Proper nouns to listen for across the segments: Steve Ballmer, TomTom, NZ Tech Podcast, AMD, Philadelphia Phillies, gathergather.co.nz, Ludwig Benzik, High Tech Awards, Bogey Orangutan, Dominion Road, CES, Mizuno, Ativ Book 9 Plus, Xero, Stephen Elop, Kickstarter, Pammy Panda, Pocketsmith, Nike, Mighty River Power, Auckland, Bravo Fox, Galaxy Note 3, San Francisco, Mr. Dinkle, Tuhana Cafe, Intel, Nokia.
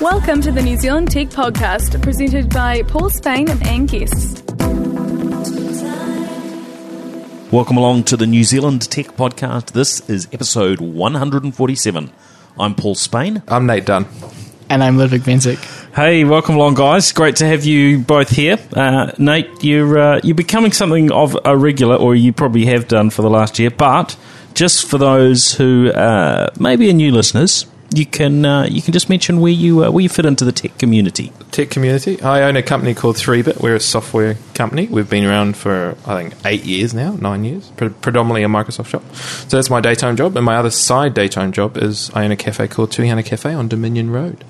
Welcome to the New Zealand Tech Podcast, presented by Paul Spain and Anne Guest. Welcome along to the New Zealand Tech Podcast. This is episode 147. I'm Paul Spain. I'm Nate Dunn. And I'm Ludwig Benzik. Hey, welcome along, guys. Great to have you both here. Nate, you're becoming something of a regular, or you probably have done for the last year, but just for those who maybe are new listeners, you can just mention where you fit into the tech community. Tech community? I own a company called 3Bit. We're a software company. We've been around for, I think, 8 years now, 9 years, predominantly a Microsoft shop. So that's my daytime job. And my other side daytime job is I own a cafe called Tuhana Cafe on Dominion Road.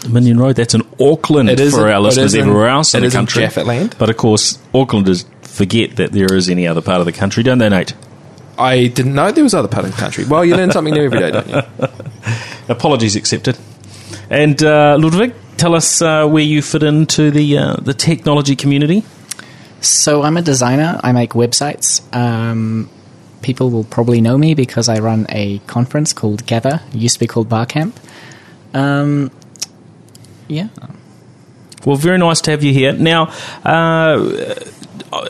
Dominion Road, that's in Auckland for our listeners everywhere else in the country. It is in Jaffatland. But, of course, Aucklanders forget that there is any other part of the country, don't they, Nate? I didn't know there was other part of the country. Well, you learn something new every day, don't you? Apologies accepted. And Ludwig, tell us where you fit into the technology community. So I'm a designer. I make websites. People will probably know me because I run a conference called Gather. It used to be called Barcamp. Yeah. Well, very nice to have you here. Now,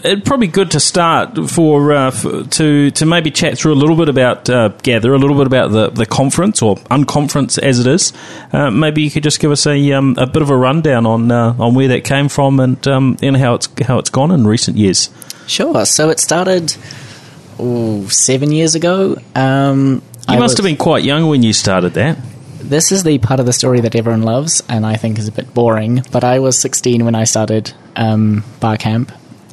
it'd probably good to start to maybe chat through a little bit about Gather, a little bit about the conference, or unconference as it is. Maybe you could just give us a bit of a rundown on where that came from and how it's gone in recent years. Sure. So it started 7 years ago. You must have been quite young when you started that. This is the part of the story that everyone loves and I think is a bit boring, but I was 16 when I started Barcamp.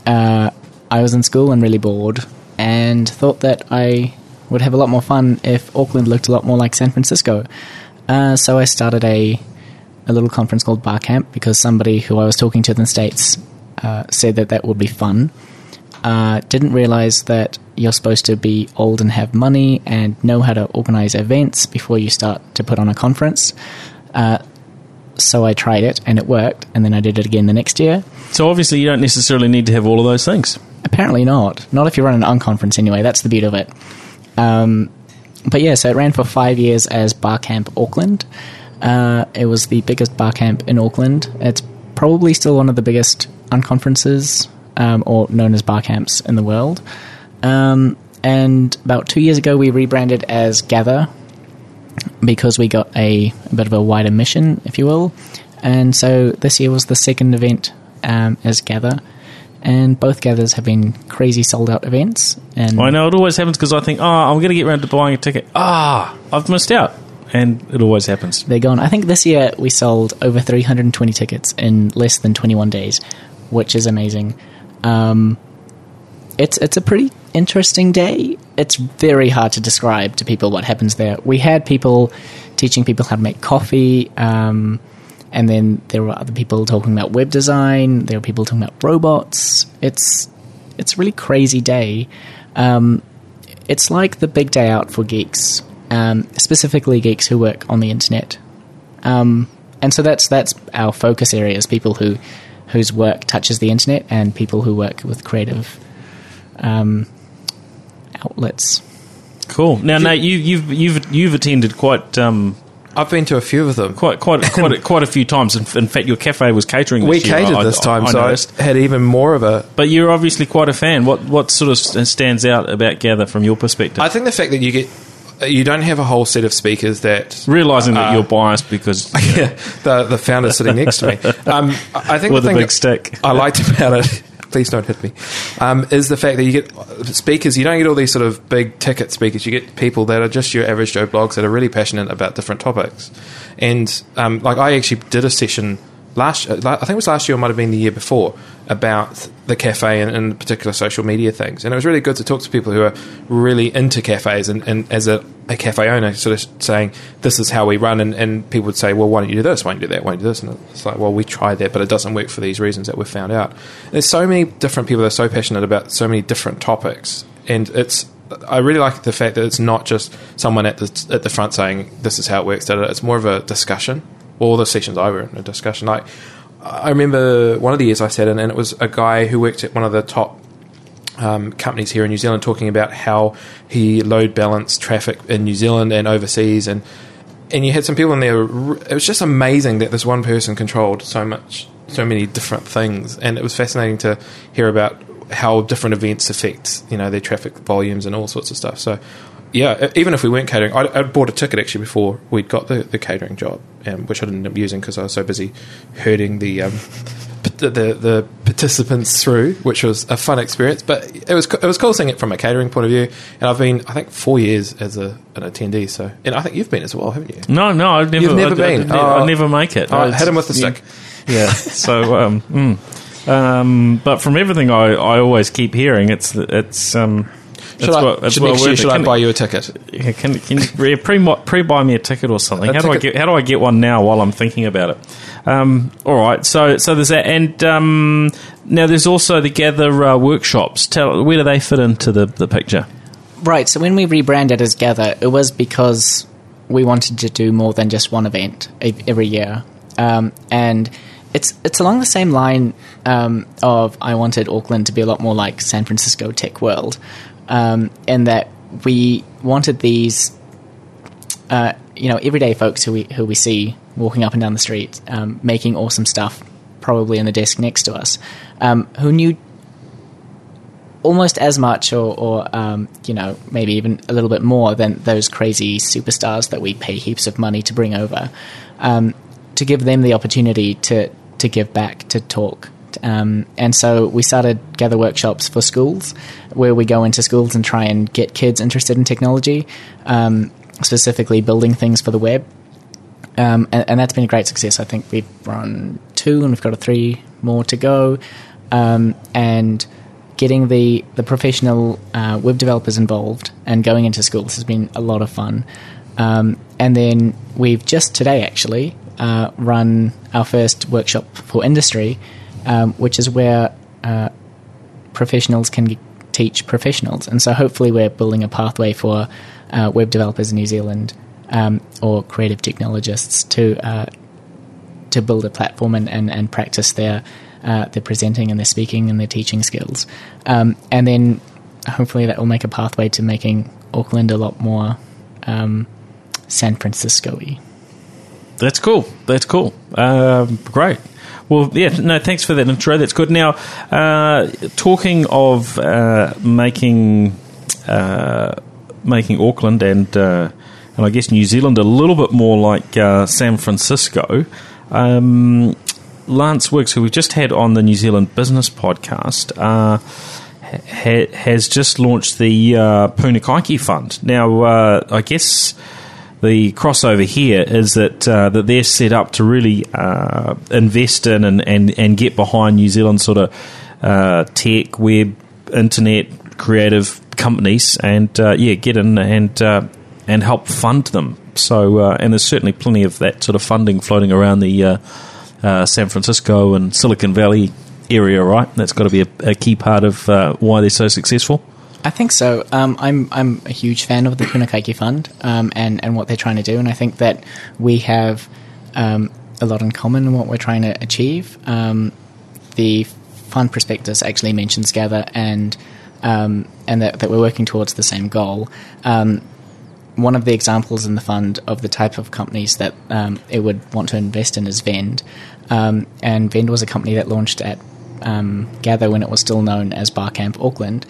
I was in school and really bored and thought that I would have a lot more fun if Auckland looked a lot more like San Francisco. So I started a little conference called Barcamp because somebody who I was talking to in the States said that would be fun. Didn't realize that you're supposed to be old and have money and know how to organize events before you start to put on a conference. So I tried it and it worked, and then I did it again the next year. So obviously you don't necessarily need to have all of those things. Apparently not. Not if you run an unconference anyway. That's the beauty of it. But yeah, so it ran for 5 years as Barcamp Auckland. It was the biggest Barcamp in Auckland. It's probably still one of the biggest unconferences or known as Barcamps in the world. And about 2 years ago we rebranded as Gather, because we got a bit of a wider mission, if you will. And so this year was the second event as Gather, and both Gathers have been crazy sold-out events. And I know, it always happens because I think, I'm going to get around to buying a ticket. I've missed out. And it always happens. They're gone. I think this year we sold over 320 tickets in less than 21 days, which is amazing. It's a pretty interesting day. It's very hard to describe to people what happens there. We had people teaching people how to make coffee, and then there were other people talking about web design. There were people talking about robots. It's a really crazy day. It's like the big day out for geeks, specifically geeks who work on the internet. And so that's our focus area, is people whose work touches the internet and people who work with creative outlets. Cool. Now, Nate, you've attended quite. I've been to a few of them, quite a few times. In fact, your cafe was catering. I had even more of a. But you're obviously quite a fan. What sort of stands out about Gather from your perspective? I think the fact that you don't have a whole set of speakers that realizing that you're biased because the founder's sitting next to me. I think with the thing big stick I liked about it. Please don't hit me, is the fact that you get speakers, you don't get all these sort of big ticket speakers, you get people that are just your average Joe blogs that are really passionate about different topics. And I actually did a session last year, or might have been the year before, about the cafe and particular social media things. And it was really good to talk to people who are really into cafes and as a cafe owner, sort of saying, this is how we run. And people would say, well, why don't you do this? Why don't you do that? Why don't you do this? And it's like, well, we tried that, but it doesn't work for these reasons that we've found out. And there's so many different people that are so passionate about so many different topics. And I really like the fact that it's not just someone at the front saying, this is how it works. It's more of a discussion. All the sessions I were in a discussion. I remember one of the years I sat in, and it was a guy who worked at one of the top companies here in New Zealand talking about how he load balanced traffic in New Zealand and overseas, and And you had some people in there. It was just amazing that this one person controlled so much, so many different things. And it was fascinating to hear about how different events affect, you know, their traffic volumes and all sorts of stuff. So, yeah, even if we weren't catering, I bought a ticket actually before we'd got the catering job, which I didn't end up using because I was so busy herding the participants through, which was a fun experience. But it was cool seeing it from a catering point of view. And I've been, I think, 4 years as an attendee. So, and I think you've been as well, haven't you? No, I've never. You've never been. I never make it. I hit him with the stick. Yeah. So. But from everything I always keep hearing, should I buy you a ticket? Yeah, can you pre-buy me a ticket or something? How do I get one now while I'm thinking about it? All right, so there's that, and now there's also the Gather workshops. Where do they fit into the picture? Right, so when we rebranded as Gather, it was because we wanted to do more than just one event every year, and. It's along the same line of I wanted Auckland to be a lot more like San Francisco Tech World, in that we wanted these, everyday folks who we see walking up and down the street, making awesome stuff, probably in the desk next to us, who knew almost as much, or maybe even a little bit more than those crazy superstars that we pay heaps of money to bring over, to give them the opportunity to give back, to talk. And so we started Gather workshops for schools, where we go into schools and try and get kids interested in technology, specifically building things for the web. And that's been a great success. I think we've run 2 and we've got 3 more to go. And getting the professional web developers involved and going into schools has been a lot of fun. And then we've just today actually run our first workshop for industry, which is where professionals can teach professionals. And so hopefully we're building a pathway for web developers in New Zealand, or creative technologists to build a platform and practice their presenting and their speaking and their teaching skills. And then hopefully that will make a pathway to making Auckland a lot more San Francisco-y. That's cool. Great. Well, yeah, no, thanks for that intro. That's good. Now, talking of making Auckland and I guess New Zealand a little bit more like San Francisco, Lance Wiggs, who we've just had on the New Zealand Business Podcast, has just launched the Punakaiki Fund. Now, I guess... the crossover here is that they're set up to really invest in and get behind New Zealand sort of tech, web, internet, creative companies, and get in and help fund them. So and there's certainly plenty of that sort of funding floating around the San Francisco and Silicon Valley area, right? That's got to be a key part of why they're so successful. I think so. I'm a huge fan of the Punakaiki Fund and what they're trying to do, and I think that we have a lot in common in what we're trying to achieve. The fund prospectus actually mentions Gather and that we're working towards the same goal. One of the examples in the fund of the type of companies that it would want to invest in is Vend, and Vend was a company that launched at Gather when it was still known as Barcamp Auckland,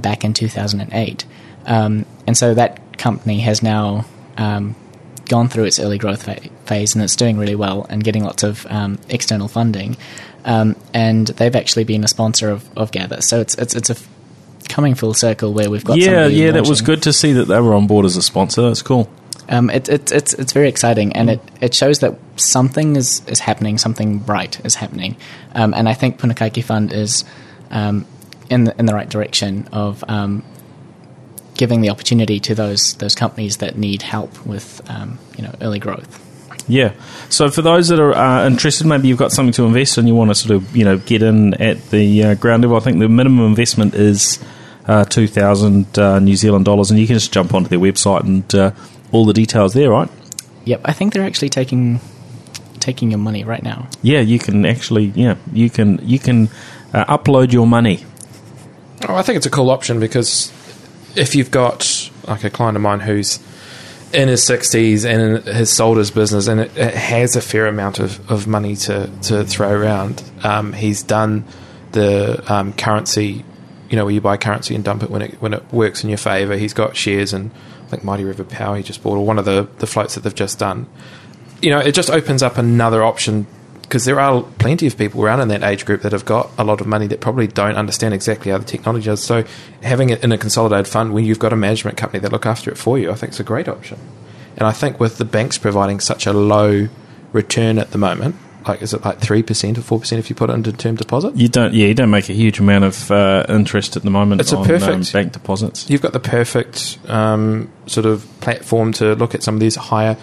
back in 2008. And so that company has now gone through its early growth phase, and it's doing really well and getting lots of external funding. And they've actually been a sponsor of Gather. So it's coming full circle where we've got somebody launching. That was good to see that they were on board as a sponsor. That's cool. It's very exciting, and it shows that something is happening, something bright is happening, and I think Punakaiki Fund is in the right direction of giving the opportunity to those companies that need help with early growth. Yeah. So for those that are interested, maybe you've got something to invest and you want to sort of get in at the ground level. I think the minimum investment is 2,000 New Zealand dollars, and you can just jump onto their website and. All the details there, right? Yep, I think they're actually taking your money right now. Yeah, you can actually, you can upload your money. Oh, I think it's a cool option because if you've got like a client of mine who's in his 60s and has sold his business and it has a fair amount of money to throw around. He's done the currency, you know, where you buy currency and dump it when it works in your favour. He's got shares in like Mighty River Power he just bought, or one of the floats that they've just done. You know, it just opens up another option, because there are plenty of people around in that age group that have got a lot of money that probably don't understand exactly how the technology is. So having it in a consolidated fund when you've got a management company that look after it for you, I think it's a great option. And I think with the banks providing such a low return at the moment, like is it like 3% or 4% if you put it into term deposit? You don't make a huge amount of interest at the moment. It's bank deposits. You've got the perfect sort of platform to look at some of these a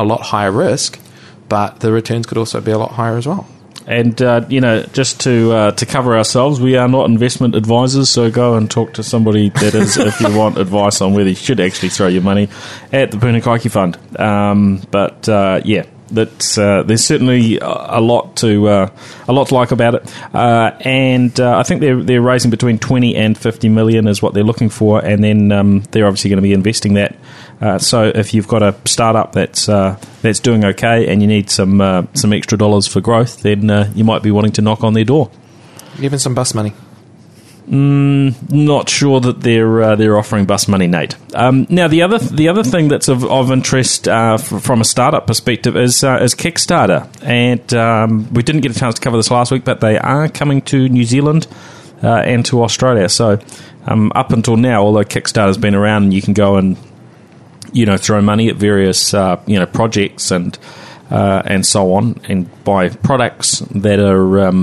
lot higher risk, but the returns could also be a lot higher as well. And, you know, just to cover ourselves, we are not investment advisors, so go and talk to somebody that is if you want advice on whether you should actually throw your money at the Punakaiki Fund. There's certainly a lot to like about it, and I think they're raising between 20 and 50 million is what they're looking for, and then they're obviously going to be investing that. So if you've got a startup that's doing okay and you need some extra dollars for growth, then you might be wanting to knock on their door. Even some bus money. Not sure that they're offering bus money, Nate. Now the other thing that's of interest from a startup perspective is Kickstarter, and we didn't get a chance to cover this last week, but they are coming to New Zealand and to Australia. So up until now, although Kickstarter's been around, and you can go and throw money at various projects and so on, and buy products that are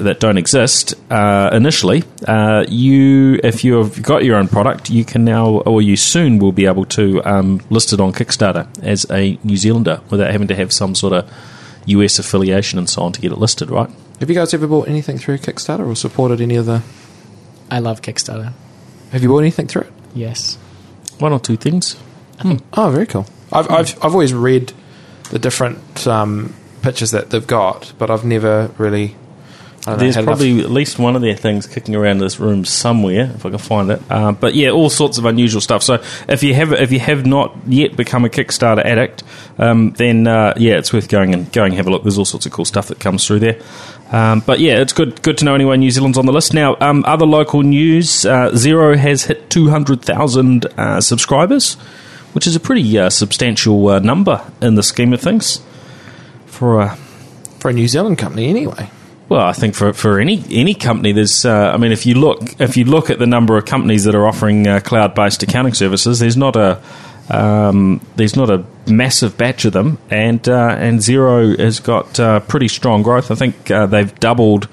that don't exist initially. If you've got your own product, you can now, or you soon will be able to list it on Kickstarter as a New Zealander without having to have some sort of US affiliation and so on to get it listed, right? Have you guys ever bought anything through Kickstarter or supported any of the... I love Kickstarter. Have you bought anything through it? Yes. One or two things. Oh, very cool. I've always read the different pictures that they've got, but I've never really... There's probably at least one of their things kicking around this room somewhere, if I can find it. But yeah, all sorts of unusual stuff. So if you have not yet become a Kickstarter addict, then it's worth going and have a look. There's all sorts of cool stuff that comes through there. But yeah, it's good to know anyway. New Zealand's on the list now. Other local news: Xero has hit 200,000 subscribers, which is a pretty substantial number in the scheme of things for a New Zealand company, anyway. Well, I think for any company, there's. I mean, if you look at the number of companies that are offering cloud-based accounting services, there's not a massive batch of them, and Xero has got pretty strong growth. I think they've doubled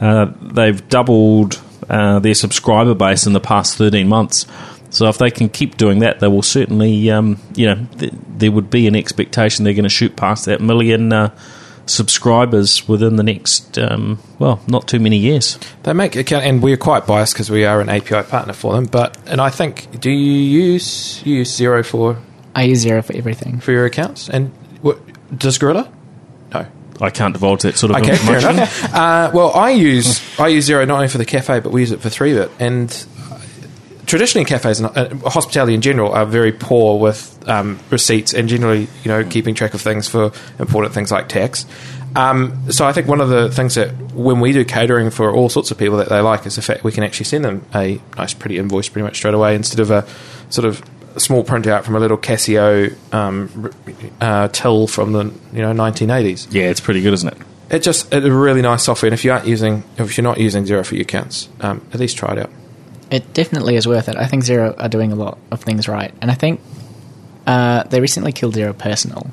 their subscriber base in the past 13 months. So if they can keep doing that, they will certainly. There would be an expectation they're going to shoot past that million. Subscribers within the next not too many years. They make account, and we're quite biased because we are an API partner for them. But I think, do you use Xero for? I use Xero for everything, for your accounts. And what does Gorilla? No, I can't divulge that sort of information. Fair enough. Well, I use Xero not only for the cafe, but we use it for 3Bit. And traditionally, cafes and hospitality in general are very poor with receipts and generally, keeping track of things for important things like tax. So I think one of the things that when we do catering for all sorts of people that they like is the fact we can actually send them a nice, pretty invoice pretty much straight away instead of a sort of small printout from a little Casio till from the 1980s. Yeah, it's pretty good, isn't it? It's a really nice software, and if you're not using Xero for your accounts, at least try it out. It definitely is worth it. I think Xero are doing a lot of things right. And I think they recently killed Xero Personal,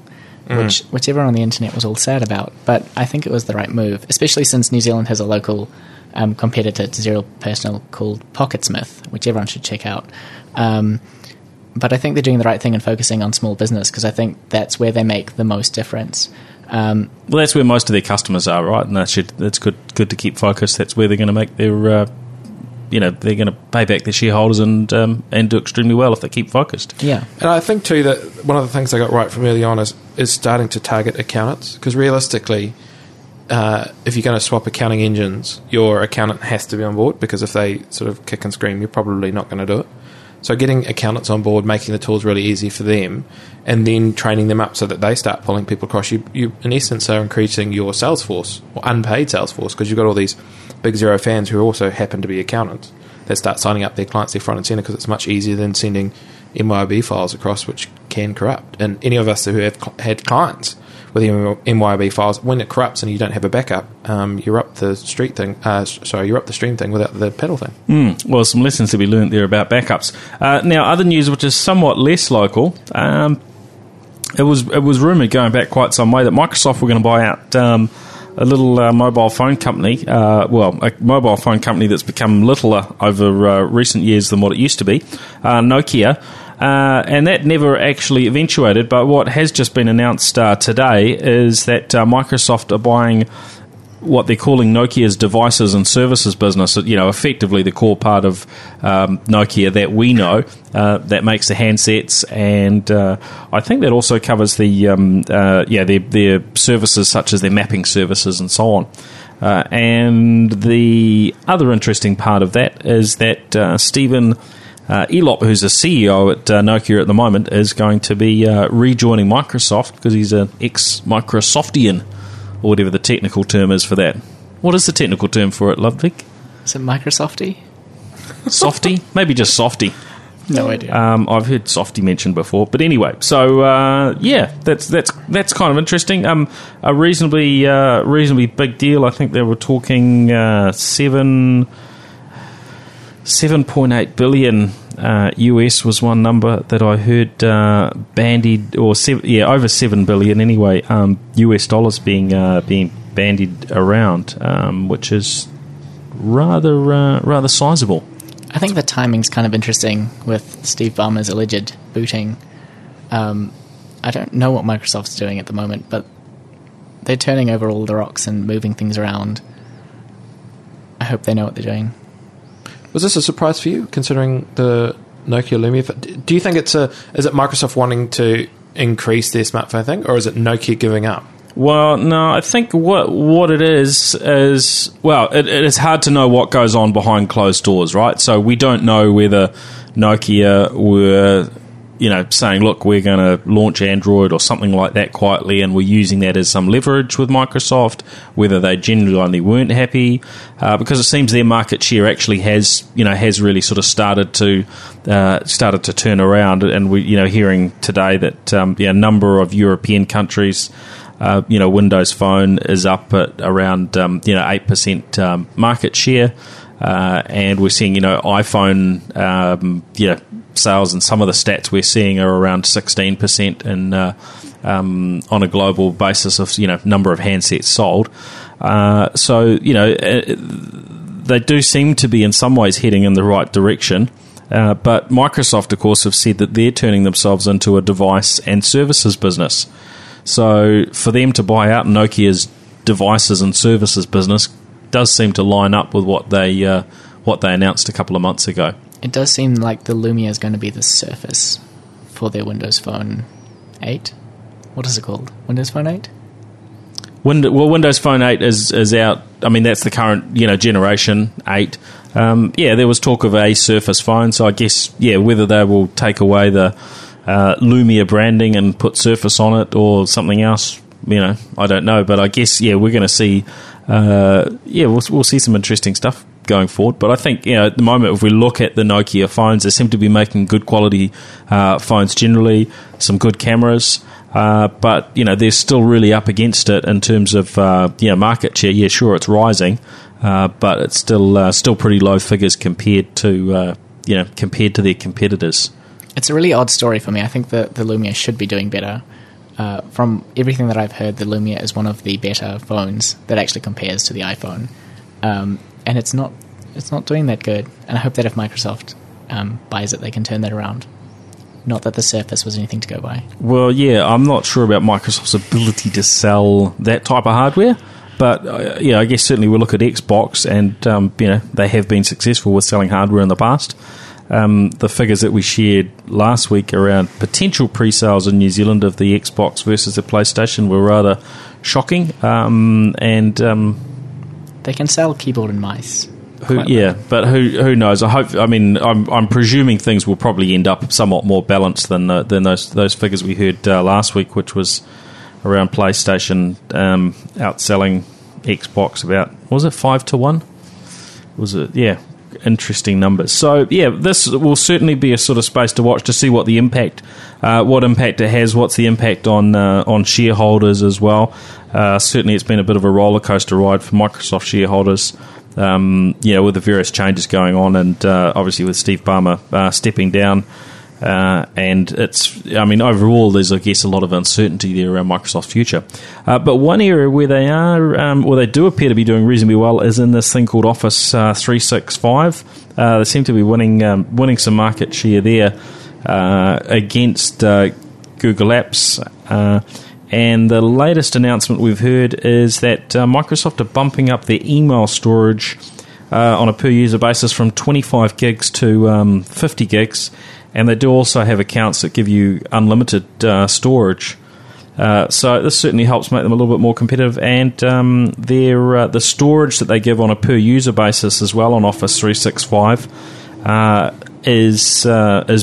which everyone on the internet was all sad about. But I think it was the right move, especially since New Zealand has a local competitor to Xero Personal called Pocketsmith, which everyone should check out. But I think they're doing the right thing in focusing on small business, because I think that's where they make the most difference. Well, that's where most of their customers are, right? And that's good to keep focused. That's where they're going to make their... they're going to pay back their shareholders and do extremely well if they keep focused. Yeah. And I think, too, that one of the things I got right from early on is starting to target accountants, because realistically, if you're going to swap accounting engines, your accountant has to be on board, because if they sort of kick and scream, you're probably not going to do it. So getting accountants on board, making the tools really easy for them, and then training them up so that they start pulling people across. You in essence, are increasing your sales force, or unpaid sales force, because you've got all these big Xero fans who also happen to be accountants that start signing up their clients left, front and centre, because it's much easier than sending MYOB files across, which can corrupt. And any of us who have had clients with MYOB files, when it corrupts and you don't have a backup, you're up the street thing. You're up the stream thing without the pedal thing. Well, some lessons to be learned there about backups. Now, other news, which is somewhat less local. It was rumoured going back quite some way that Microsoft were going to buy out a little mobile phone company, a mobile phone company that's become littler over recent years than what it used to be, Nokia, and that never actually eventuated. But what has just been announced today is that Microsoft are buying what they're calling Nokia's devices and services business, effectively the core part of Nokia that we know, that makes the handsets, and I think that also covers the their services such as their mapping services and so on. And the other interesting part of that is that Stephen Elop, who's the CEO at Nokia at the moment, is going to be rejoining Microsoft because he's an ex-Microsoftian, or whatever the technical term is for that. What is the technical term for it, Ludwig? Is it Microsofty? Softy? Maybe just Softy. No idea. I've heard Softy mentioned before. But anyway, so, that's kind of interesting. A reasonably big deal. I think they were talking 7.8 billion US was one number that I heard bandied, over 7 billion anyway, US dollars being bandied around, which is rather sizable. I think the timing's kind of interesting with Steve Ballmer's alleged booting. I don't know what Microsoft's doing at the moment, but they're turning over all the rocks and moving things around. I hope they know what they're doing. Was this a surprise for you, considering the Nokia Lumia? Do you think is it Microsoft wanting to increase their smartphone thing, or is it Nokia giving up? Well, no, I think what it is, well, it is hard to know what goes on behind closed doors, right? So we don't know whether Nokia were, saying, look, we're going to launch Android or something like that quietly, and we're using that as some leverage with Microsoft, whether they genuinely weren't happy, because it seems their market share actually has really sort of started to turn around, and we hearing today that a number of European countries, Windows Phone is up at around 8% market share. And we're seeing, iPhone, sales, and some of the stats we're seeing are around 16% on a global basis of, number of handsets sold. They do seem to be in some ways heading in the right direction. But Microsoft, of course, have said that they're turning themselves into a device and services business. So for them to buy out Nokia's devices and services business does seem to line up with what they announced a couple of months ago. It does seem like the Lumia is going to be the Surface for their Windows Phone 8. What is it called? Windows Phone 8? Windows Phone 8 is out. I mean, that's the current generation 8. There was talk of a Surface phone, so I guess whether they will take away the Lumia branding and put Surface on it or something else, I don't know. But I guess we're going to see. We'll see some interesting stuff going forward. But I think, at the moment, if we look at the Nokia phones, they seem to be making good quality phones generally, some good cameras. But, they're still really up against it in terms of, market share. Yeah, sure, it's rising, but it's still pretty low figures compared to their competitors. It's a really odd story for me. I think the Lumia should be doing better. From everything that I've heard, the Lumia is one of the better phones that actually compares to the iPhone, and it's not doing that good. And I hope that if Microsoft buys it, they can turn that around. Not that the Surface was anything to go by. Well, I'm not sure about Microsoft's ability to sell that type of hardware, but I guess certainly we look at Xbox, and they have been successful with selling hardware in the past. The figures that we shared last week around potential pre-sales in New Zealand of the Xbox versus the PlayStation were rather shocking. They can sell keyboard and mice. Who knows? I hope. I mean, I'm presuming things will probably end up somewhat more balanced than those figures we heard last week, which was around PlayStation outselling Xbox about, was it 5-1? Was it? Yeah, interesting numbers. So yeah, this will certainly be a sort of space to watch to see what the impact, what impact it has, what's the impact on shareholders as well. Certainly, it's been a bit of a roller coaster ride for Microsoft shareholders. With the various changes going on, and obviously with Steve Ballmer stepping down, and overall there's, I guess, a lot of uncertainty there around Microsoft's future. But one area where they are, they do appear to be doing reasonably well, is in this thing called Office 365. They seem to be winning some market share there against Google Apps. And the latest announcement we've heard is that Microsoft are bumping up their email storage on a per-user basis from 25 gigs to 50 gigs, and they do also have accounts that give you unlimited storage. So this certainly helps make them a little bit more competitive, and the storage that they give on a per-user basis as well on Office 365 is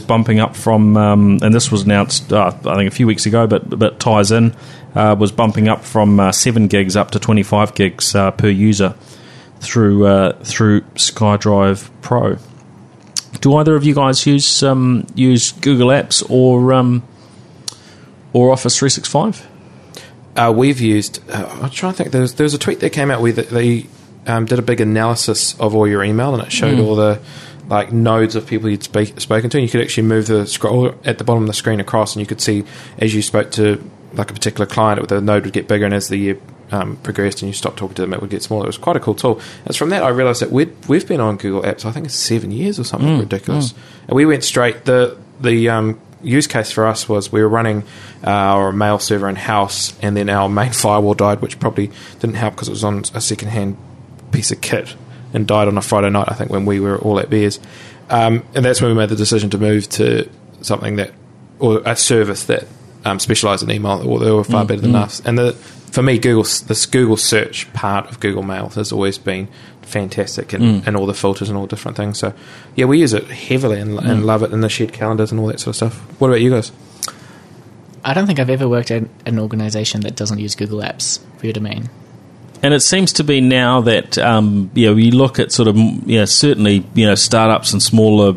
bumping up from, and this was announced I think a few weeks ago, but ties in, was bumping up from 7 gigs up to 25 gigs per user through SkyDrive Pro. Do either of you guys use Google Apps or Office 365? We've used. I'm trying to think. There was a tweet that came out where they did a big analysis of all your email, and it showed all the nodes of people you'd spoken to, and you could actually move the scroll at the bottom of the screen across, and you could see as you spoke to a particular client, the node would get bigger, and as the year progressed and you stopped talking to them, it would get smaller. It was quite a cool tool. It's from that I realised that we've been on Google Apps, I think it's 7 years or something ridiculous. And we went straight, the use case for us was we were running our mail server in-house, and then our main firewall died, which probably didn't help because it was on a second-hand piece of kit, and died on a Friday night, I think, when we were all at beers. And that's when we made the decision to move to something that, or a service that specialised in email. They were far better than us. And for me, this Google search part of Google Mail has always been fantastic, and all the filters and all different things. So, yeah, we use it heavily and love it, and the shared calendars and all that sort of stuff. What about you guys? I don't think I've ever worked at an organisation that doesn't use Google Apps for your domain. And it seems to be now that you look at sort of certainly startups and smaller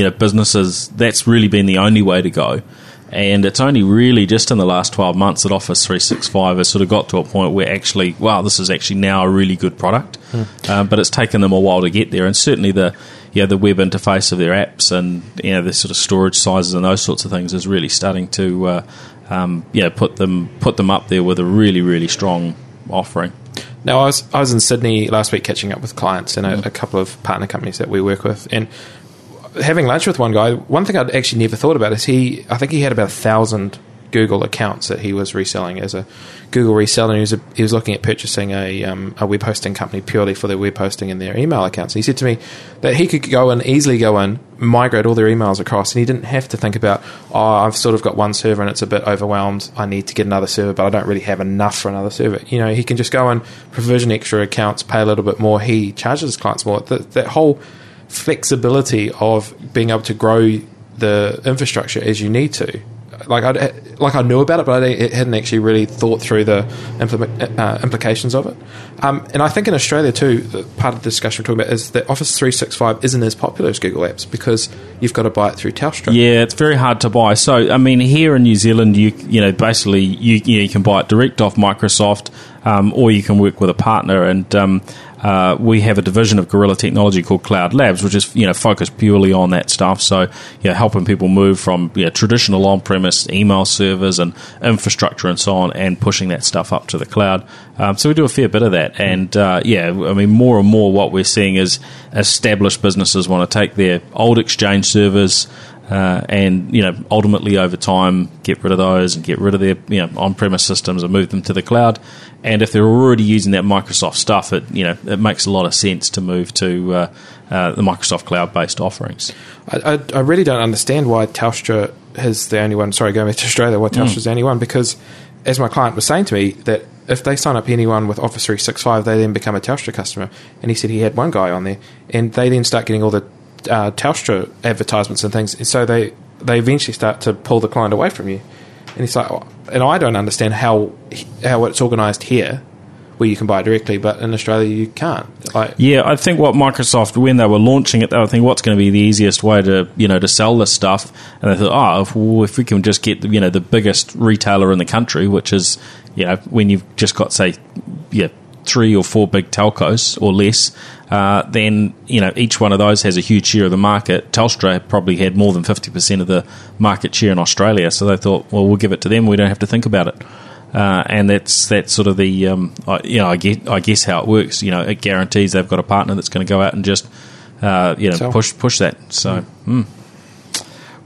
businesses. That's really been the only way to go, and it's only really just in the last 12 months that Office 365 has sort of got to a point where actually, wow, this is actually now a really good product. But it's taken them a while to get there, and certainly the web interface of their apps and the sort of storage sizes and those sorts of things is really starting to put them up there with a really, really strong offering. Now, I was in Sydney last week catching up with clients and a couple of partner companies that we work with, and having lunch with one guy, one thing I'd actually never thought about is I think he had about 1,000 Google accounts that he was reselling as a Google reseller, and he was looking at purchasing a web hosting company purely for their web hosting and their email accounts. And he said to me that he could easily go in, migrate all their emails across, and he didn't have to think about, I've sort of got one server and it's a bit overwhelmed, I need to get another server, but I don't really have enough for another server. He can just go and provision extra accounts, pay a little bit more, he charges his clients more. That whole flexibility of being able to grow the infrastructure as you need to. I knew about it, but I hadn't actually really thought through the implications of it. And I think in Australia too, the part of the discussion we're talking about is that Office 365 isn't as popular as Google Apps because you've got to buy it through Telstra. Yeah, it's very hard to buy. So, I mean, here in New Zealand, you can buy it direct off Microsoft, or you can work with a partner. And we have a division of Guerrilla Technology called Cloud Labs, which is focused purely on that stuff. So helping people move from traditional on-premise email servers and infrastructure and so on, and pushing that stuff up to the cloud. So we do a fair bit of that, and more and more what we're seeing is established businesses want to take their old Exchange servers and ultimately over time get rid of those and get rid of their on-premise systems and move them to the cloud. And if they're already using that Microsoft stuff, it makes a lot of sense to move to the Microsoft cloud-based offerings. I really don't understand why Telstra is the only one. Sorry, going back to Australia, why Telstra's the only one, because as my client was saying to me, that if they sign up anyone with Office 365, they then become a Telstra customer. And he said he had one guy on there, and they then start getting all the Telstra advertisements and things. And so they eventually start to pull the client away from you. And it's like, and I don't understand how it's organised here, where you can buy directly, but in Australia you can't. Like, yeah, I think what Microsoft, when they were launching it, they were thinking, what's going to be the easiest way to, you know, to sell this stuff? And they thought, if we can just get the, you know, the biggest retailer in the country, which is, you know, when you've just got, say, yeah, 3 or 4 big telcos or less, then, you know, each one of those has a huge share of the market. Telstra probably had more than 50% of the market share in Australia, so they thought, well, we'll give it to them, we don't have to think about it. And that's sort of the I guess how it works. You know, it guarantees they've got a partner that's going to go out and just push that. So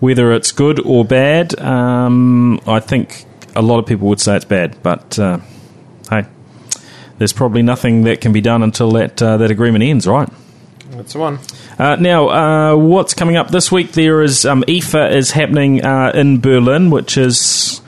whether it's good or bad, I think a lot of people would say it's bad. But hey, there's probably nothing that can be done until that agreement ends, right? That's the one. Now, what's coming up this week? There is IFA is happening in Berlin, which is,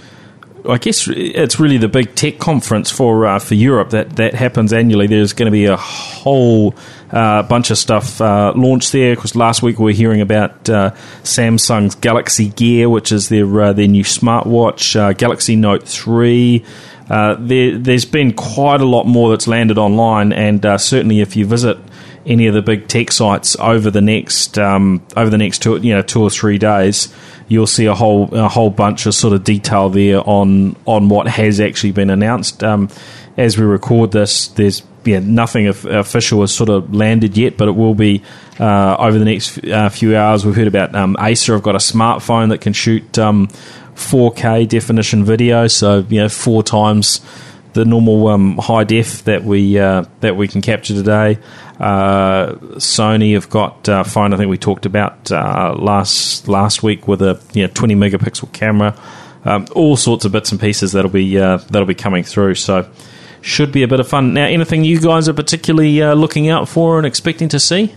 I guess it's really the big tech conference for Europe that happens annually. There's going to be a whole bunch of stuff launched there, because last week we were hearing about Samsung's Galaxy Gear, which is their new smartwatch, Galaxy Note 3. There's been quite a lot more that's landed online, and certainly if you visit any of the big tech sites over the next 2 or 3 days, you'll see a whole bunch of sort of detail there on what has actually been announced. As we record this, there's nothing official has sort of landed yet, but it will be over the next few hours. We've heard about Acer have got a smartphone that can shoot 4K definition video, so 4 times the normal high def that we can capture today. Sony have got a phone I think we talked about last week with a 20 megapixel camera. All sorts of bits and pieces that'll be coming through. So should be a bit of fun. Now, anything you guys are particularly looking out for and expecting to see?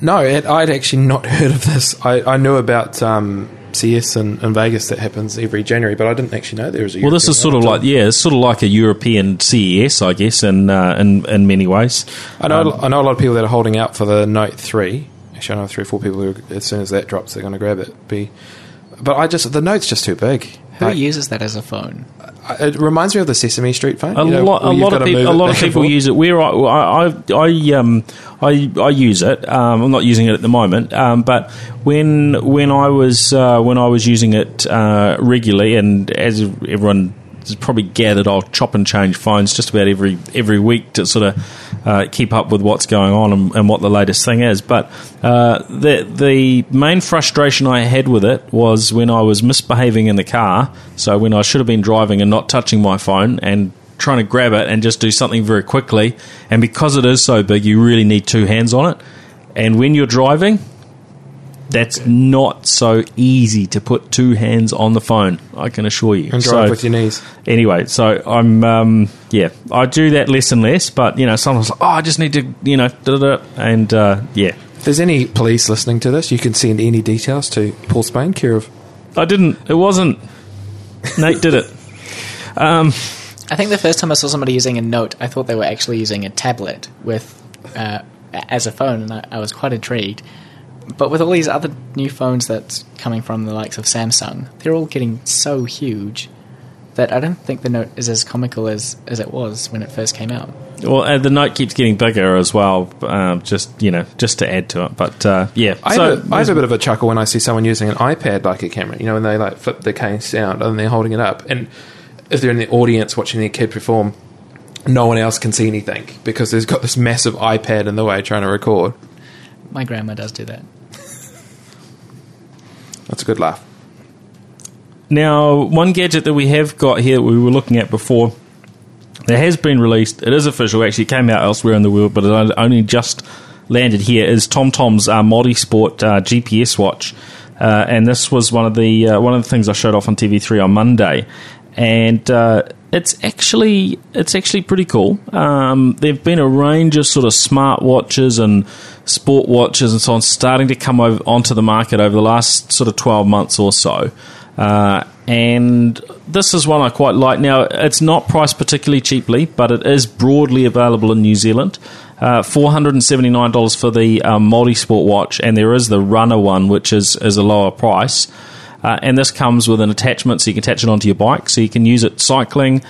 No, I'd actually not heard of this. I knew about CES in Vegas that happens every January, but I didn't actually know there was a European. Well, this is sort of like it's sort of like a European CES, I guess, in many ways. I know a lot of people that are holding out for the Note 3. Actually, I know 3 or 4 people who, as soon as that drops, they're going to grab it. But the Note's just too big. Who uses that as a phone? It reminds me of the Sesame Street phone. A lot of people use it. Where I use it. I'm not using it at the moment. But when I was using it regularly, and as everyone has probably gathered, I'll chop and change phones just about every week to sort of keep up with what's going on and what the latest thing is. But the main frustration I had with it was when I was misbehaving in the car, so when I should have been driving and not touching my phone and trying to grab it and just do something very quickly. And because it is so big, you really need 2 hands on it. And when you're driving, that's not so easy to put 2 hands on the phone, I can assure you. And drive with your knees. Anyway, so I'm, I do that less and less, but, sometimes, I just need to, and, yeah. If there's any police listening to this, you can send any details to Paul Spain, care of... I didn't. It wasn't. Nate did it. I think the first time I saw somebody using a Note, I thought they were actually using a tablet as a phone, and I was quite intrigued. But with all these other new phones that's coming from the likes of Samsung, they're all getting so huge that I don't think the Note is as comical as it was when it first came out. Well, the Note keeps getting bigger as well, just to add to it. But, yeah. I have a bit of a chuckle when I see someone using an iPad like a camera, when they, flip the case out and they're holding it up. And if they're in the audience watching their kid perform, no one else can see anything because there's got this massive iPad in the way trying to record. My grandma does do that. That's a good laugh. Now, one gadget that we have got here that we were looking at before, that has been released, it is official, actually it came out elsewhere in the world, but it only just landed here, is TomTom's Multisport GPS watch. And this was one of the things I showed off on TV3 on Monday. And It's actually pretty cool. There've been a range of sort of smart watches and sport watches and so on starting to come over onto the market over the last sort of 12 months or so. And this is one I quite like. Now, it's not priced particularly cheaply, but it is broadly available in New Zealand. $479 for the multi-sport watch, and there is the Runner one, which is a lower price. And this comes with an attachment, so you can attach it onto your bike. So you can use it cycling,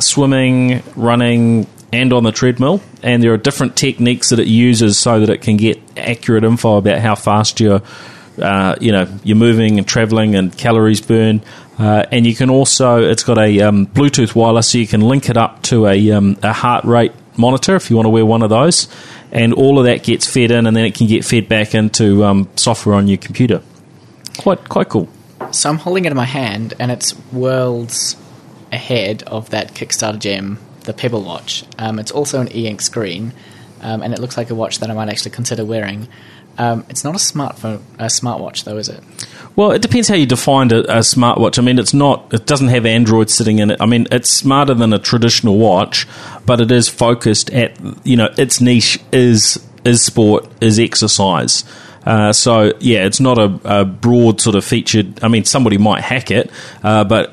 swimming, running, and on the treadmill. And there are different techniques that it uses so that it can get accurate info about how fast you're moving and traveling and calories burn. And you can also, it's got a Bluetooth wireless, so you can link it up to a heart rate monitor if you want to wear one of those. And all of that gets fed in, and then it can get fed back into software on your computer. Quite cool. So I'm holding it in my hand, and it's worlds ahead of that Kickstarter gem, the Pebble watch. It's also an e-ink screen, and it looks like a watch that I might actually consider wearing. It's not a smartwatch, though, is it? Well, it depends how you define a smartwatch. I mean, it doesn't have Android sitting in it. I mean, it's smarter than a traditional watch, but it is focused at, its niche is sport, is exercise. So, yeah, it's not a broad sort of featured... I mean, somebody might hack it, but,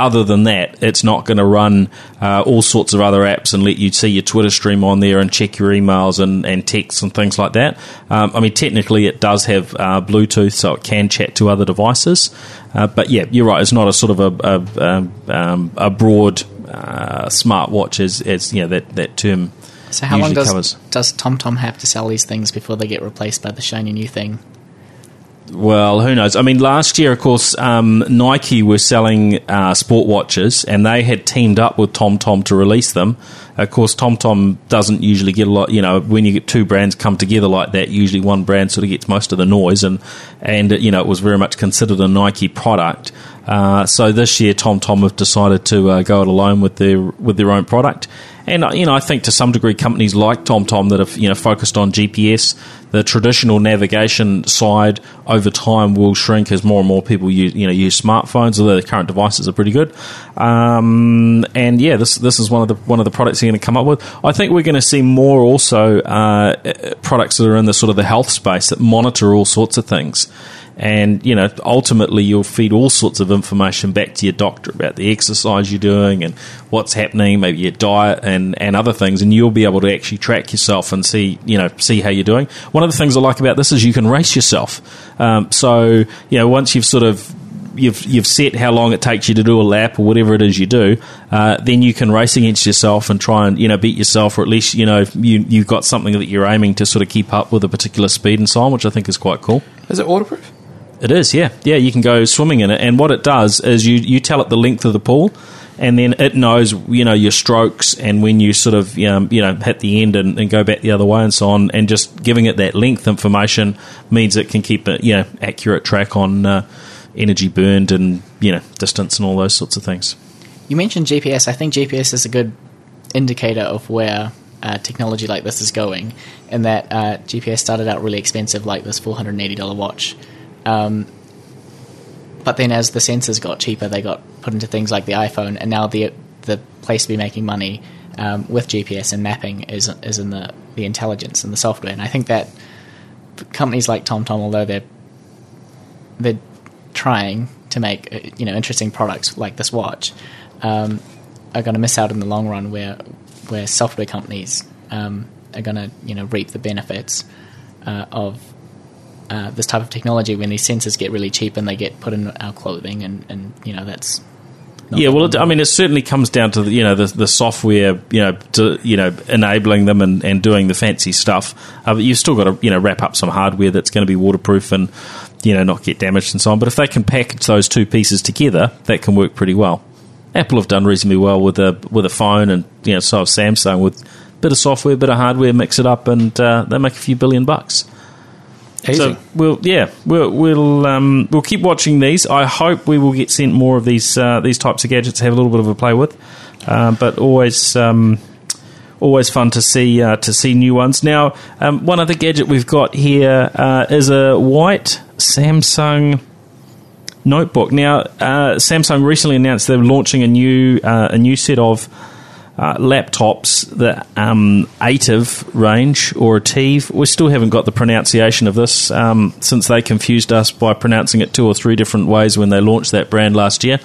other than that, it's not going to run all sorts of other apps and let you see your Twitter stream on there and check your emails and texts and things like that. I mean, technically, it does have Bluetooth, so it can chat to other devices. But, yeah, you're right, it's not a sort of a broad smartwatch as that term. So how long does TomTom have to sell these things before they get replaced by the shiny new thing? Well, who knows? I mean, last year, of course, Nike were selling sport watches, and they had teamed up with TomTom to release them. Of course, TomTom doesn't usually get a lot. When you get two brands come together like that, usually one brand sort of gets most of the noise, and it was very much considered a Nike product. So this year, TomTom have decided to go it alone with their own product. And, I think to some degree companies like TomTom that have, focused on GPS, the traditional navigation side over time will shrink as more and more people use smartphones, although the current devices are pretty good. And, yeah, this is one of the products you're going to come up with. I think we're going to see more also products that are in the sort of the health space that monitor all sorts of things. And, ultimately you'll feed all sorts of information back to your doctor about the exercise you're doing and what's happening, maybe your diet and other things, and you'll be able to actually track yourself and see how you're doing. One of the things I like about this is you can race yourself. So, once you've sort of you've set how long it takes you to do a lap or whatever it is you do, then you can race against yourself and try and beat yourself, or at least you've got something that you're aiming to sort of keep up with a particular speed and so on, which I think is quite cool. Is it waterproof? It is, yeah. Yeah, you can go swimming in it. And what it does is you tell it the length of the pool, and then it knows, your strokes and when you sort of, hit the end and go back the other way and so on. And just giving it that length information means it can keep an accurate track on energy burned and, distance and all those sorts of things. You mentioned GPS. I think GPS is a good indicator of where technology like this is going, and that GPS started out really expensive, like this $480 watch. But then as the sensors got cheaper, they got put into things like the iPhone, and now the place to be making money with GPS and mapping is in the intelligence and the software. And I think that companies like TomTom, although they're trying to make interesting products like this watch, are going to miss out in the long run where software companies are going to reap the benefits of this type of technology when these sensors get really cheap and they get put in our clothing, and that's not it certainly comes down to the software to enabling them and doing the fancy stuff, but you've still got to wrap up some hardware that's going to be waterproof and not get damaged and so on. But if they can package those two pieces together, that can work pretty well. Apple have done reasonably well with a phone, and so have Samsung with a bit of software, a bit of hardware, mix it up, and they make a few $1 billion. Easy. So we'll keep watching these. I hope we will get sent more of these types of gadgets to have a little bit of a play with, but always fun to see new ones. Now, one other gadget we've got here is a white Samsung notebook. Now, Samsung recently announced they're launching a new set of laptops, the Ativ range, or Ativ. We still haven't got the pronunciation of this since they confused us by pronouncing it two or three different ways when they launched that brand last year.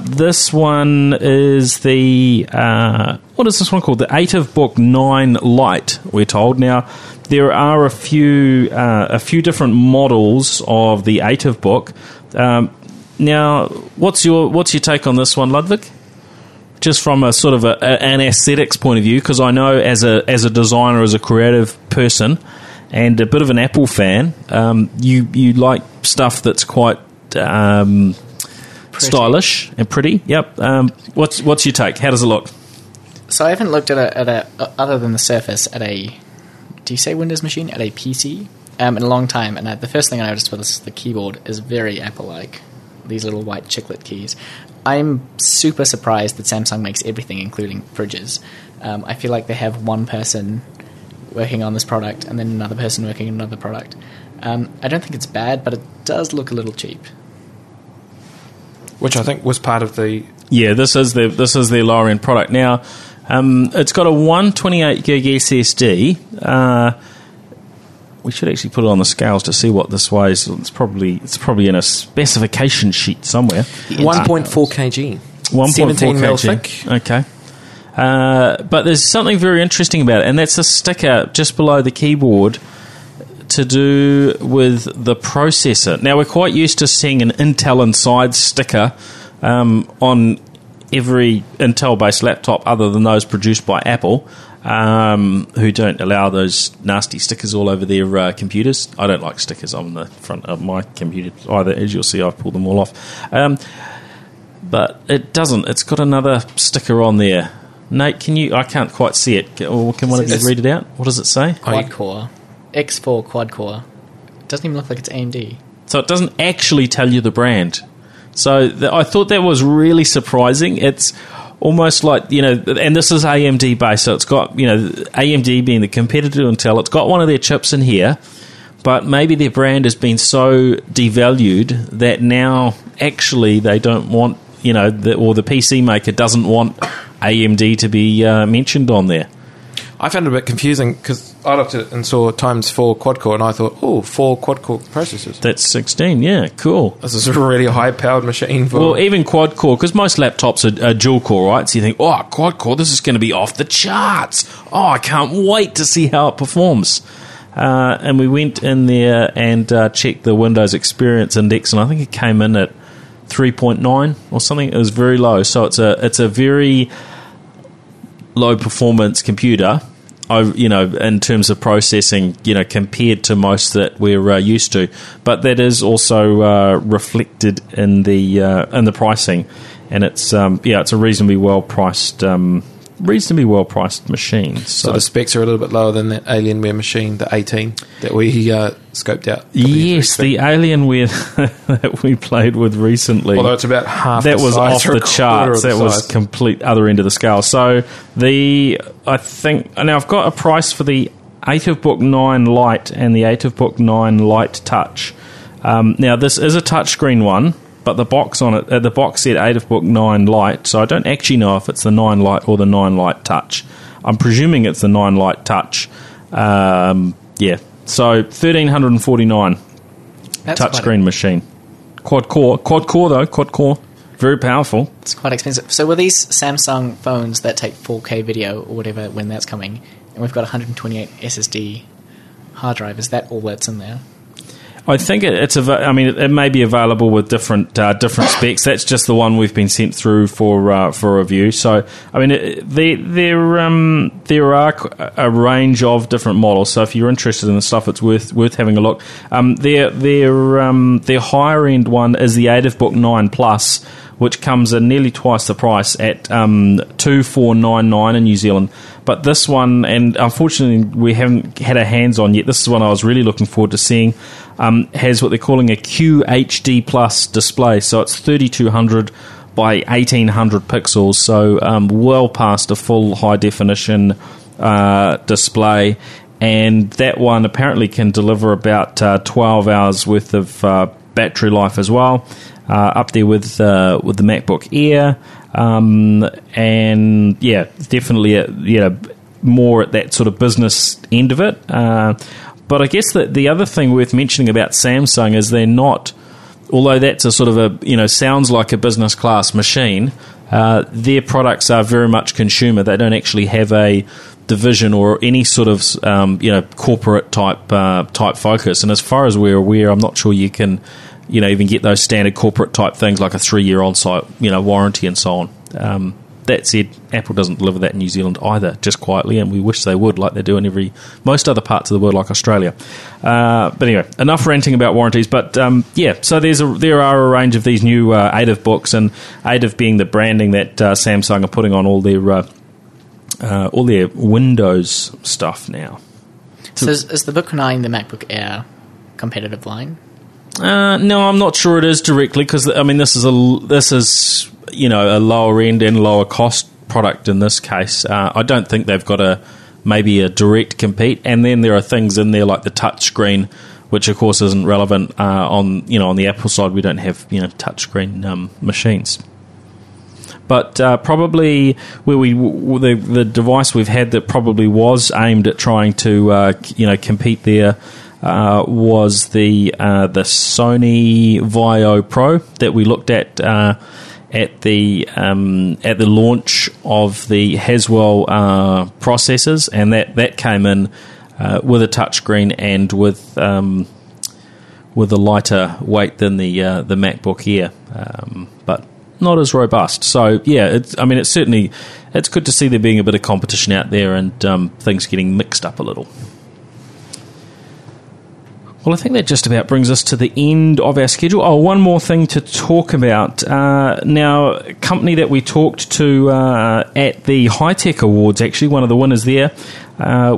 This one is the, what is this one called? The Ativ Book 9 Lite, we're told. Now, there are a few different models of the Ativ Book. Now, what's your take on this one, Ludwig? Just from a sort of an aesthetics point of view, because I know as a designer, as a creative person, and a bit of an Apple fan, you like stuff that's quite stylish and pretty. Yep. What's your take? How does it look? So I haven't looked at a other than the Surface at a, do you say Windows machine, at a PC in a long time. And the first thing I noticed with this is the keyboard is very Apple-like. These little white chiclet keys. I'm super surprised that Samsung makes everything, including fridges. I feel like they have one person working on this product and then another person working on another product. I don't think it's bad, but it does look a little cheap. Which I think was part of the... Yeah, this is their lower-end product. Now, it's got a 128GB SSD. We should actually put it on the scales to see what this weighs. It's probably in a specification sheet somewhere. 1.4 kg. 1.4 kg. Thick. Okay. But there's something very interesting about it, and that's a sticker just below the keyboard to do with the processor. Now, we're quite used to seeing an Intel Inside sticker on every Intel-based laptop other than those produced by Apple, who don't allow those nasty stickers all over their computers. I don't like stickers on the front of my computer either. As you'll see, I've pulled them all off. But it doesn't. It's got another sticker on there. Nate, can you... I can't quite see it. Or can one of you read it out? What does it say? Quad-core. X4 quad-core. It doesn't even look like it's AMD. So it doesn't actually tell you the brand. So I thought that was really surprising. It's... almost like, you know, and this is AMD based, so it's got, you know, AMD being the competitor to Intel, it's got one of their chips in here, but maybe their brand has been so devalued that now actually they don't want, you know, or the PC maker doesn't want AMD to be mentioned on there. I found it a bit confusing because I looked at it and saw times 4 quad-core and I thought, oh, 4 quad-core processors. That's 16, yeah, cool. This is a really high-powered machine. Well, even quad-core, because most laptops are dual-core, right? So you think, oh, quad-core, this is going to be off the charts. Oh, I can't wait to see how it performs. And we went in there and checked the Windows Experience Index, and I think it came in at 3.9 or something. It was very low, so it's a very... low performance computer, you know, in terms of processing, you know, compared to most that we're used to, but that is also reflected in the pricing, and it's it's a reasonably well priced machine. So the specs are a little bit lower than the Alienware machine, the 18 that we scoped out. Yes, the Alienware that we played with recently. Although it's about half that the was size off the charts. That was complete other end of the scale. So I've got a price for the Ativ Book 9 Lite and the Ativ Book 9 Lite Touch. Now this is a touchscreen one. But the box on it, the box said Ativ Book 9 Lite, so I don't actually know if it's the 9 Lite or the 9 Lite Touch. I'm presuming it's the 9 Lite Touch. So $1,349 touchscreen machine, quad core, very powerful. It's quite expensive. So were these Samsung phones that take 4K video or whatever when that's coming, and we've got 128 SSD hard drive? Is that all that's in there? I think it may be available with different specs. That's just the one we've been sent through for review. So, I mean, there are a range of different models. So, if you're interested in the stuff, it's worth having a look. Their higher end one is the Ativ Book 9 Plus, which comes in nearly twice the price at $2,499 in New Zealand. But this one, and unfortunately we haven't had our hands on yet, this is one I was really looking forward to seeing, has what they're calling a QHD Plus display. So it's 3,200 by 1,800 pixels, so well past a full high-definition display. And that one apparently can deliver about 12 hours worth of battery life as well, up there with the MacBook Air, and yeah, definitely more at that sort of business end of it. But I guess that the other thing worth mentioning about Samsung is they're not, although that's a sort of a, you know, sounds like a business class machine, their products are very much consumer. They don't actually have a division or any sort of corporate type focus. And as far as we're aware, I'm not sure you can even get those standard corporate type things like a 3-year on-site warranty and so on. That said, Apple doesn't deliver that in New Zealand either, just quietly, and we wish they would, like they do in most other parts of the world, like Australia. But anyway, enough ranting about warranties. But so there are a range of these new Ativ books, and Ativ being the branding that Samsung are putting on all their Windows stuff now. So is the book 9 the MacBook Air competitive line? No, I'm not sure it is directly, because this is a lower end and lower cost product in this case. I don't think they've got a direct compete. And then there are things in there like the touchscreen, which of course isn't relevant on the Apple side. We don't have touchscreen machines. But probably where the device we've had that probably was aimed at trying to compete there was the Sony Vaio Pro that we looked at the launch of the Haswell processors, and that came in with a touchscreen and with a lighter weight than the MacBook Air, but not as robust. So yeah, it's certainly good to see there being a bit of competition out there and things getting mixed up a little. Well, I think that just about brings us to the end of our schedule. Oh, one more thing to talk about. Now, a company that we talked to at the High Tech Awards, actually, one of the winners there,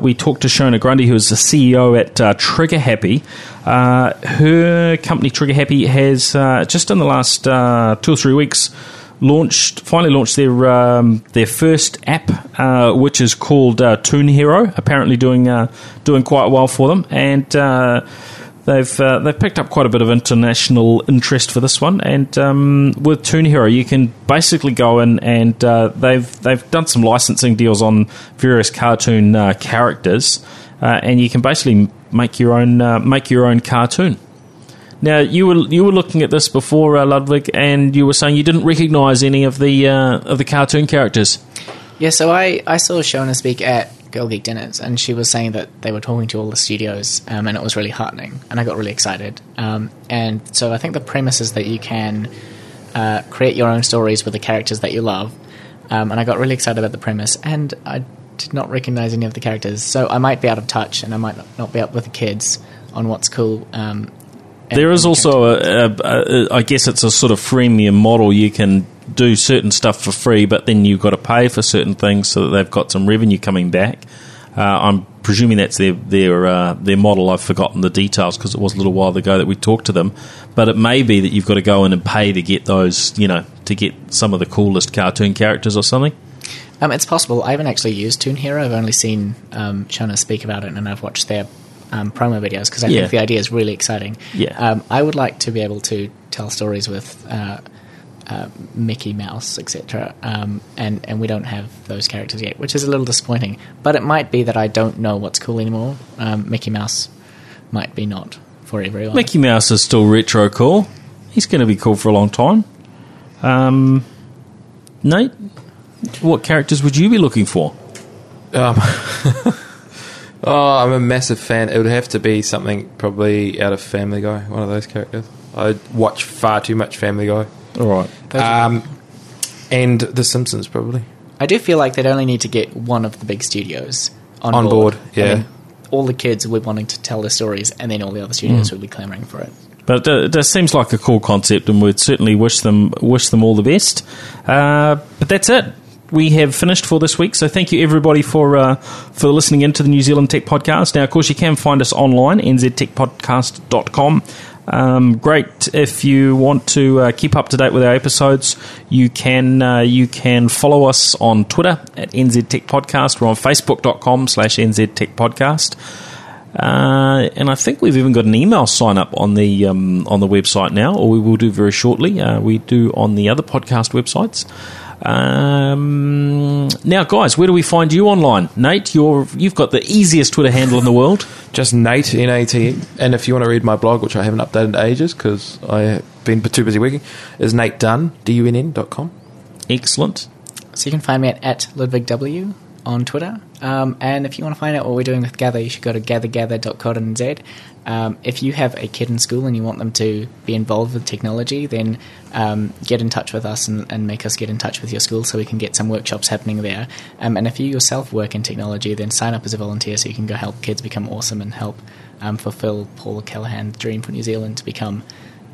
we talked to Shona Grundy, who is the CEO at Trigger Happy. Her company, Trigger Happy, has just in the last 2 or 3 weeks finally launched their first app, which is called Toon Hero. Apparently doing quite well for them, and they've picked up quite a bit of international interest for this one. And with Toon Hero, you can basically go in and they've done some licensing deals on various cartoon characters, and you can basically make your own cartoon. Now, you were looking at this before, Ludwig, and you were saying you didn't recognise any of the cartoon characters. Yeah, so I saw Shona speak at Girl Geek Dinners, and she was saying that they were talking to all the studios, and it was really heartening, and I got really excited. And so I think the premise is that you can create your own stories with the characters that you love, and I got really excited about the premise, and I did not recognise any of the characters, so I might be out of touch, and I might not be up with the kids on what's cool. There is also, I guess it's a sort of freemium model. You can do certain stuff for free, but then you've got to pay for certain things so that they've got some revenue coming back. I'm presuming that's their model. I've forgotten the details because it was a little while ago that we talked to them. But it may be that you've got to go in and pay to get those, to get some of the coolest cartoon characters or something. It's possible. I haven't actually used Toon Hero. I've only seen Shona speak about it, and I've watched their promo videos, because I think the idea is really exciting. Yeah. I would like to be able to tell stories with Mickey Mouse, etc. And we don't have those characters yet, which is a little disappointing. But it might be that I don't know what's cool anymore. Mickey Mouse might be not for everyone. Mickey Mouse is still retro cool. He's going to be cool for a long time. Nate, what characters would you be looking for? Oh, I'm a massive fan. It would have to be something probably out of Family Guy, one of those characters. I watch far too much Family Guy. All right. And The Simpsons, probably. I do feel like they'd only need to get one of the big studios on board. Yeah. I mean, all the kids would be wanting to tell their stories, and then all the other studios would be clamouring for it. But that seems like a cool concept, and we'd certainly wish them all the best. But that's it. We have finished for this week, so thank you everybody for listening in to the New Zealand Tech Podcast. Now, of course, you can find us online, nztechpodcast.com. Great if you want to keep up to date with our episodes. You can follow us on Twitter at NZ Tech Podcast. We're on Facebook.com/NZ Tech Podcast. And I think we've even got an email sign-up on the website now, or we will do very shortly. We do on the other podcast websites. Now, guys, where do we find you online? Nate, you've got the easiest Twitter handle in the world. Just Nate, N-A-T-E. And if you want to read my blog, which I haven't updated in ages because I've been too busy working, is Nate Dunn, DUNN.com. Excellent. So you can find me at LudwigW on Twitter. And if you want to find out what we're doing with Gather, you should go to gathergather.co.nz. If you have a kid in school and you want them to be involved with technology, then get in touch with us and make us get in touch with your school so we can get some workshops happening there. And if you yourself work in technology, then sign up as a volunteer so you can go help kids become awesome and help fulfill Paul Callaghan's dream for New Zealand to become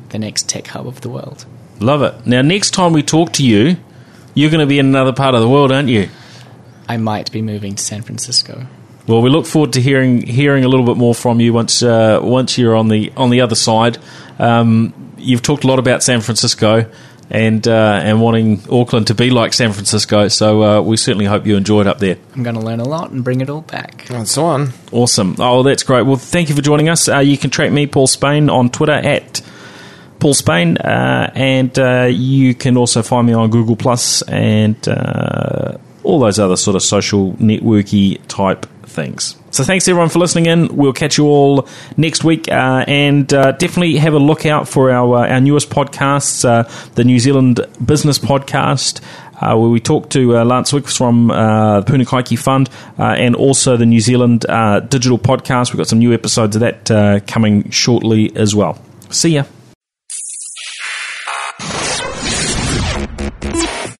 the next tech hub of the world. Love it. Now, next time we talk to you, you're going to be in another part of the world, aren't you? I might be moving to San Francisco. Well, we look forward to hearing a little bit more from you once you're on the other side. You've talked a lot about San Francisco and wanting Auckland to be like San Francisco, so we certainly hope you enjoyed up there. I'm going to learn a lot and bring it all back. And so on. Awesome. Oh, that's great. Well, thank you for joining us. You can track me, Paul Spain, on Twitter at Paul Spain, and you can also find me on Google Plus and all those other sort of social networky type things. So thanks everyone for listening in. We'll catch you all next week, and definitely have a look out for our newest podcasts, the New Zealand Business Podcast, where we talk to Lance Wicks from the Punakaiki Fund, and also the New Zealand Digital Podcast. We've got some new episodes of that coming shortly as well. See ya.